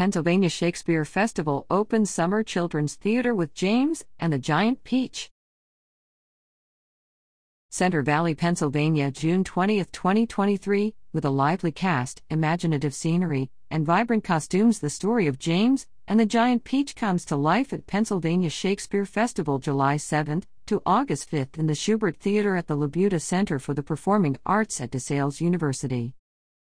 Pennsylvania Shakespeare Festival opens summer children's theater with James and the Giant Peach. Center Valley, Pennsylvania, June 20, 2023, with a lively cast, imaginative scenery, and vibrant costumes, the story of James and the Giant Peach comes to life at Pennsylvania Shakespeare Festival July 7 to August 5 in the Schubert Theater at the Labuda Center for the Performing Arts at DeSales University.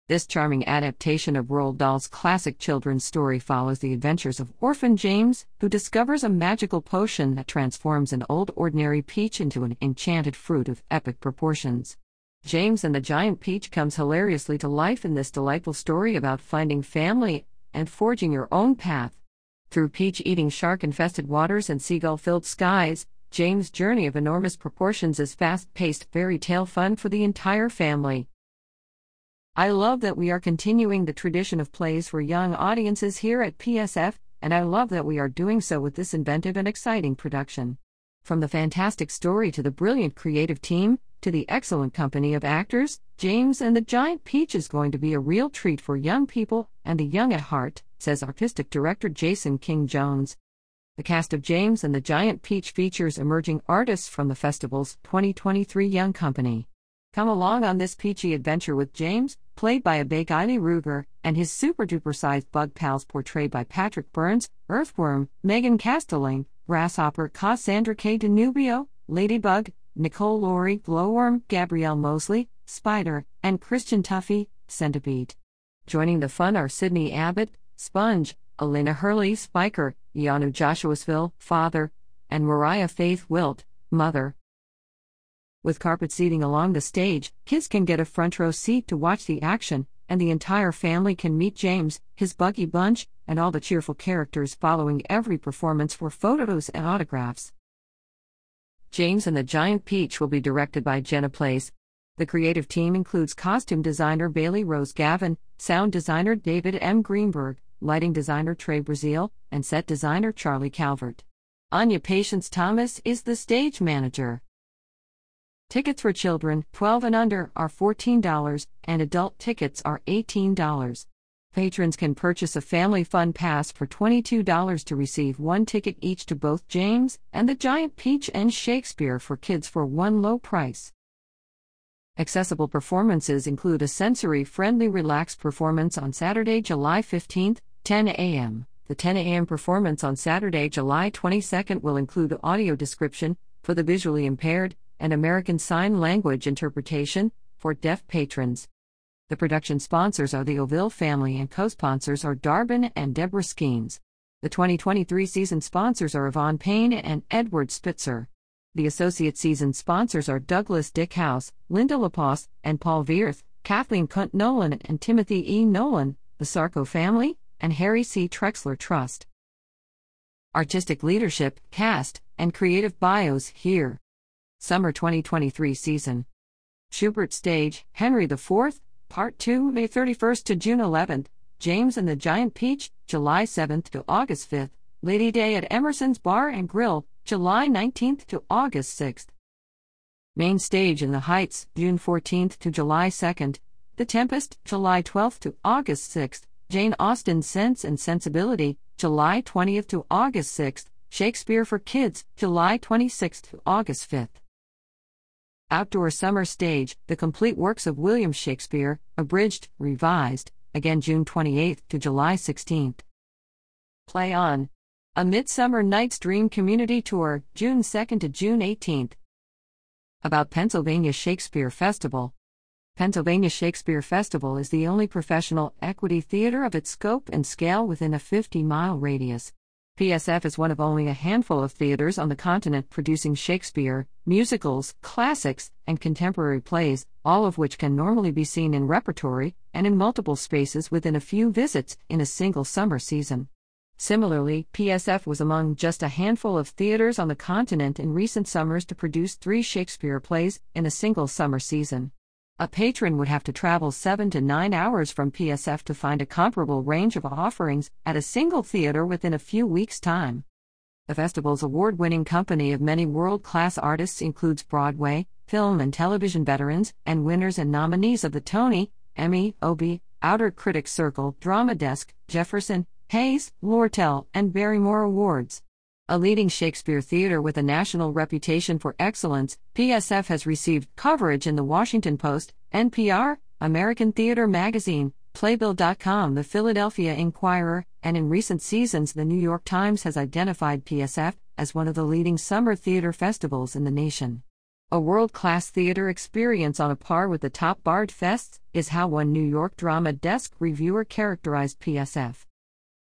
This charming adaptation of Roald Dahl's classic children's story follows the adventures of orphan James, who discovers a magical potion that transforms an old ordinary peach into an enchanted fruit of epic proportions. James and the Giant Peach comes hilariously to life in this delightful story about finding family and forging your own path. Through peach-eating shark-infested waters and seagull-filled skies, James' journey of enormous proportions is fast-paced fairy tale fun for the entire family. I love that we are continuing the tradition of plays for young audiences here at PSF, and I love that we are doing so with this inventive and exciting production. From the fantastic story to the brilliant creative team, to the excellent company of actors, James and the Giant Peach is going to be a real treat for young people and the young at heart, says Artistic Director Jason King Jones. The cast of James and the Giant Peach features emerging artists from the festival's 2023 Young Company. Come along on this peachy adventure with James, played by Abigail Ruger, and his super-duper-sized bug pals portrayed by Patrick Burns, Earthworm, Megan Castellain, Grasshopper Cassandra K. DeNubio, Ladybug, Nicole Laurie, Glowworm, Gabrielle Mosley, Spider, and Christian Tuffy, Centipede. Joining the fun are Sydney Abbott, Sponge, Alina Hurley, Spiker, Janu Joshuasville, Father, and Mariah Faith Wilt, Mother. With carpet seating along the stage, kids can get a front row seat to watch the action, and the entire family can meet James, his buggy bunch, and all the cheerful characters following every performance for photos and autographs. James and the Giant Peach will be directed by Jenna Place. The creative team includes costume designer Bailey Rose Gavin, sound designer David M. Greenberg, lighting designer Trey Brazil, and set designer Charlie Calvert. Anya Patience Thomas is the stage manager. Tickets for children 12 and under are $14, and adult tickets are $18. Patrons can purchase a family fun pass for $22 to receive one ticket each to both James and the Giant Peach and Shakespeare for Kids for one low price. Accessible performances include a sensory-friendly relaxed performance on Saturday, July 15, 10 a.m. The 10 a.m. performance on Saturday, July 22 will include audio description for the visually impaired, and American Sign Language interpretation for deaf patrons. The production sponsors are the Oville family, and co-sponsors are Darbin and Deborah Skeens. The 2023 season sponsors are Yvonne Payne and Edward Spitzer. The associate season sponsors are Douglas Dickhouse, Linda LaPos, and Paul Veerth, Kathleen Cunt Nolan and Timothy E. Nolan, the Sarko family, and Harry C. Trexler Trust. Artistic leadership, cast, and creative bios here. Summer 2023 season. Schubert Stage, Henry IV, Part 2, May 31st to June 11th, James and the Giant Peach, July 7th to August 5th, Lady Day at Emerson's Bar and Grill, July 19th to August 6th. Main Stage in the Heights, June 14th to July 2nd, The Tempest, July 12th to August 6th, Jane Austen's Sense and Sensibility, July 20th to August 6th, Shakespeare for Kids, July 26th to August 5th. Outdoor Summer Stage, The Complete Works of William Shakespeare, abridged, revised, again June 28th to July 16th. Play On. A Midsummer Night's Dream Community Tour, June 2nd to June 18th. About Pennsylvania Shakespeare Festival. Pennsylvania Shakespeare Festival is the only professional equity theater of its scope and scale within a 50-mile radius. PSF is one of only a handful of theaters on the continent producing Shakespeare, musicals, classics, and contemporary plays, all of which can normally be seen in repertory and in multiple spaces within a few visits in a single summer season. Similarly, PSF was among just a handful of theaters on the continent in recent summers to produce 3 Shakespeare plays in a single summer season. A patron would have to travel 7 to 9 hours from PSF to find a comparable range of offerings at a single theater within a few weeks' time. The festival's award-winning company of many world-class artists includes Broadway, film and television veterans, and winners and nominees of the Tony, Emmy, Obie, Outer Critics Circle, Drama Desk, Jefferson, Hayes, Lortel, and Barrymore Awards. A leading Shakespeare theater with a national reputation for excellence, PSF has received coverage in The Washington Post, NPR, American Theater Magazine, Playbill.com, The Philadelphia Inquirer, and in recent seasons The New York Times has identified PSF as one of the leading summer theater festivals in the nation. A world-class theater experience on a par with the top Bard Fests is how one New York Drama Desk reviewer characterized PSF.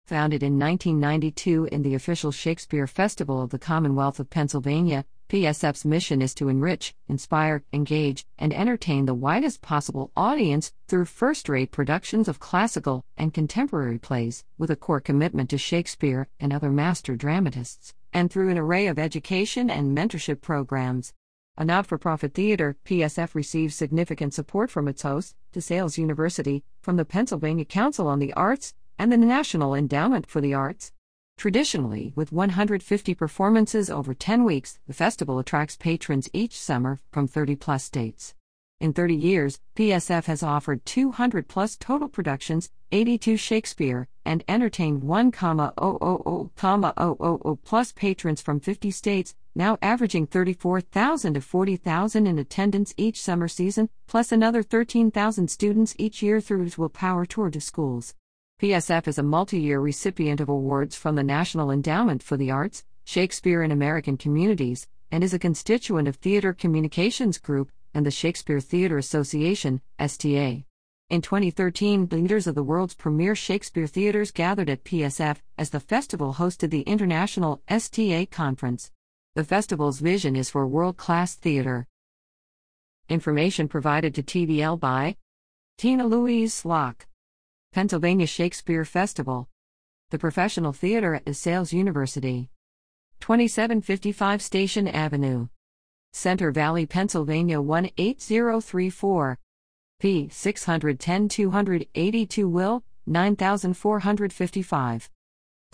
Founded in 1992 in the official Shakespeare Festival of the Commonwealth of Pennsylvania, PSF's mission is to enrich, inspire, engage, and entertain the widest possible audience through first-rate productions of classical and contemporary plays, with a core commitment to Shakespeare and other master dramatists, and through an array of education and mentorship programs. A not-for-profit theater, PSF receives significant support from its host, DeSales University, from the Pennsylvania Council on the Arts, and the National Endowment for the Arts. Traditionally, with 150 performances over 10 weeks, the festival attracts patrons each summer from 30-plus states. In 30 years, PSF has offered 200-plus total productions, 82 Shakespeare, and entertained 1,000,000-plus patrons from 50 states, now averaging 34,000 to 40,000 in attendance each summer season, plus another 13,000 students each year through to a power tour to schools. PSF is a multi-year recipient of awards from the National Endowment for the Arts, Shakespeare in American Communities, and is a constituent of Theater Communications Group and the Shakespeare Theater Association, STA. In 2013, leaders of the world's premier Shakespeare theaters gathered at PSF as the festival hosted the International STA Conference. The festival's vision is for world-class theater. Information provided to TVL by Tina Louise Slock. Pennsylvania Shakespeare Festival. The Professional Theater at DeSales University. 2755 Station Avenue. Center Valley, Pennsylvania 18034. P. 610-282 Will, 9455.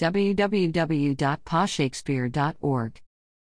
www.pashakespeare.org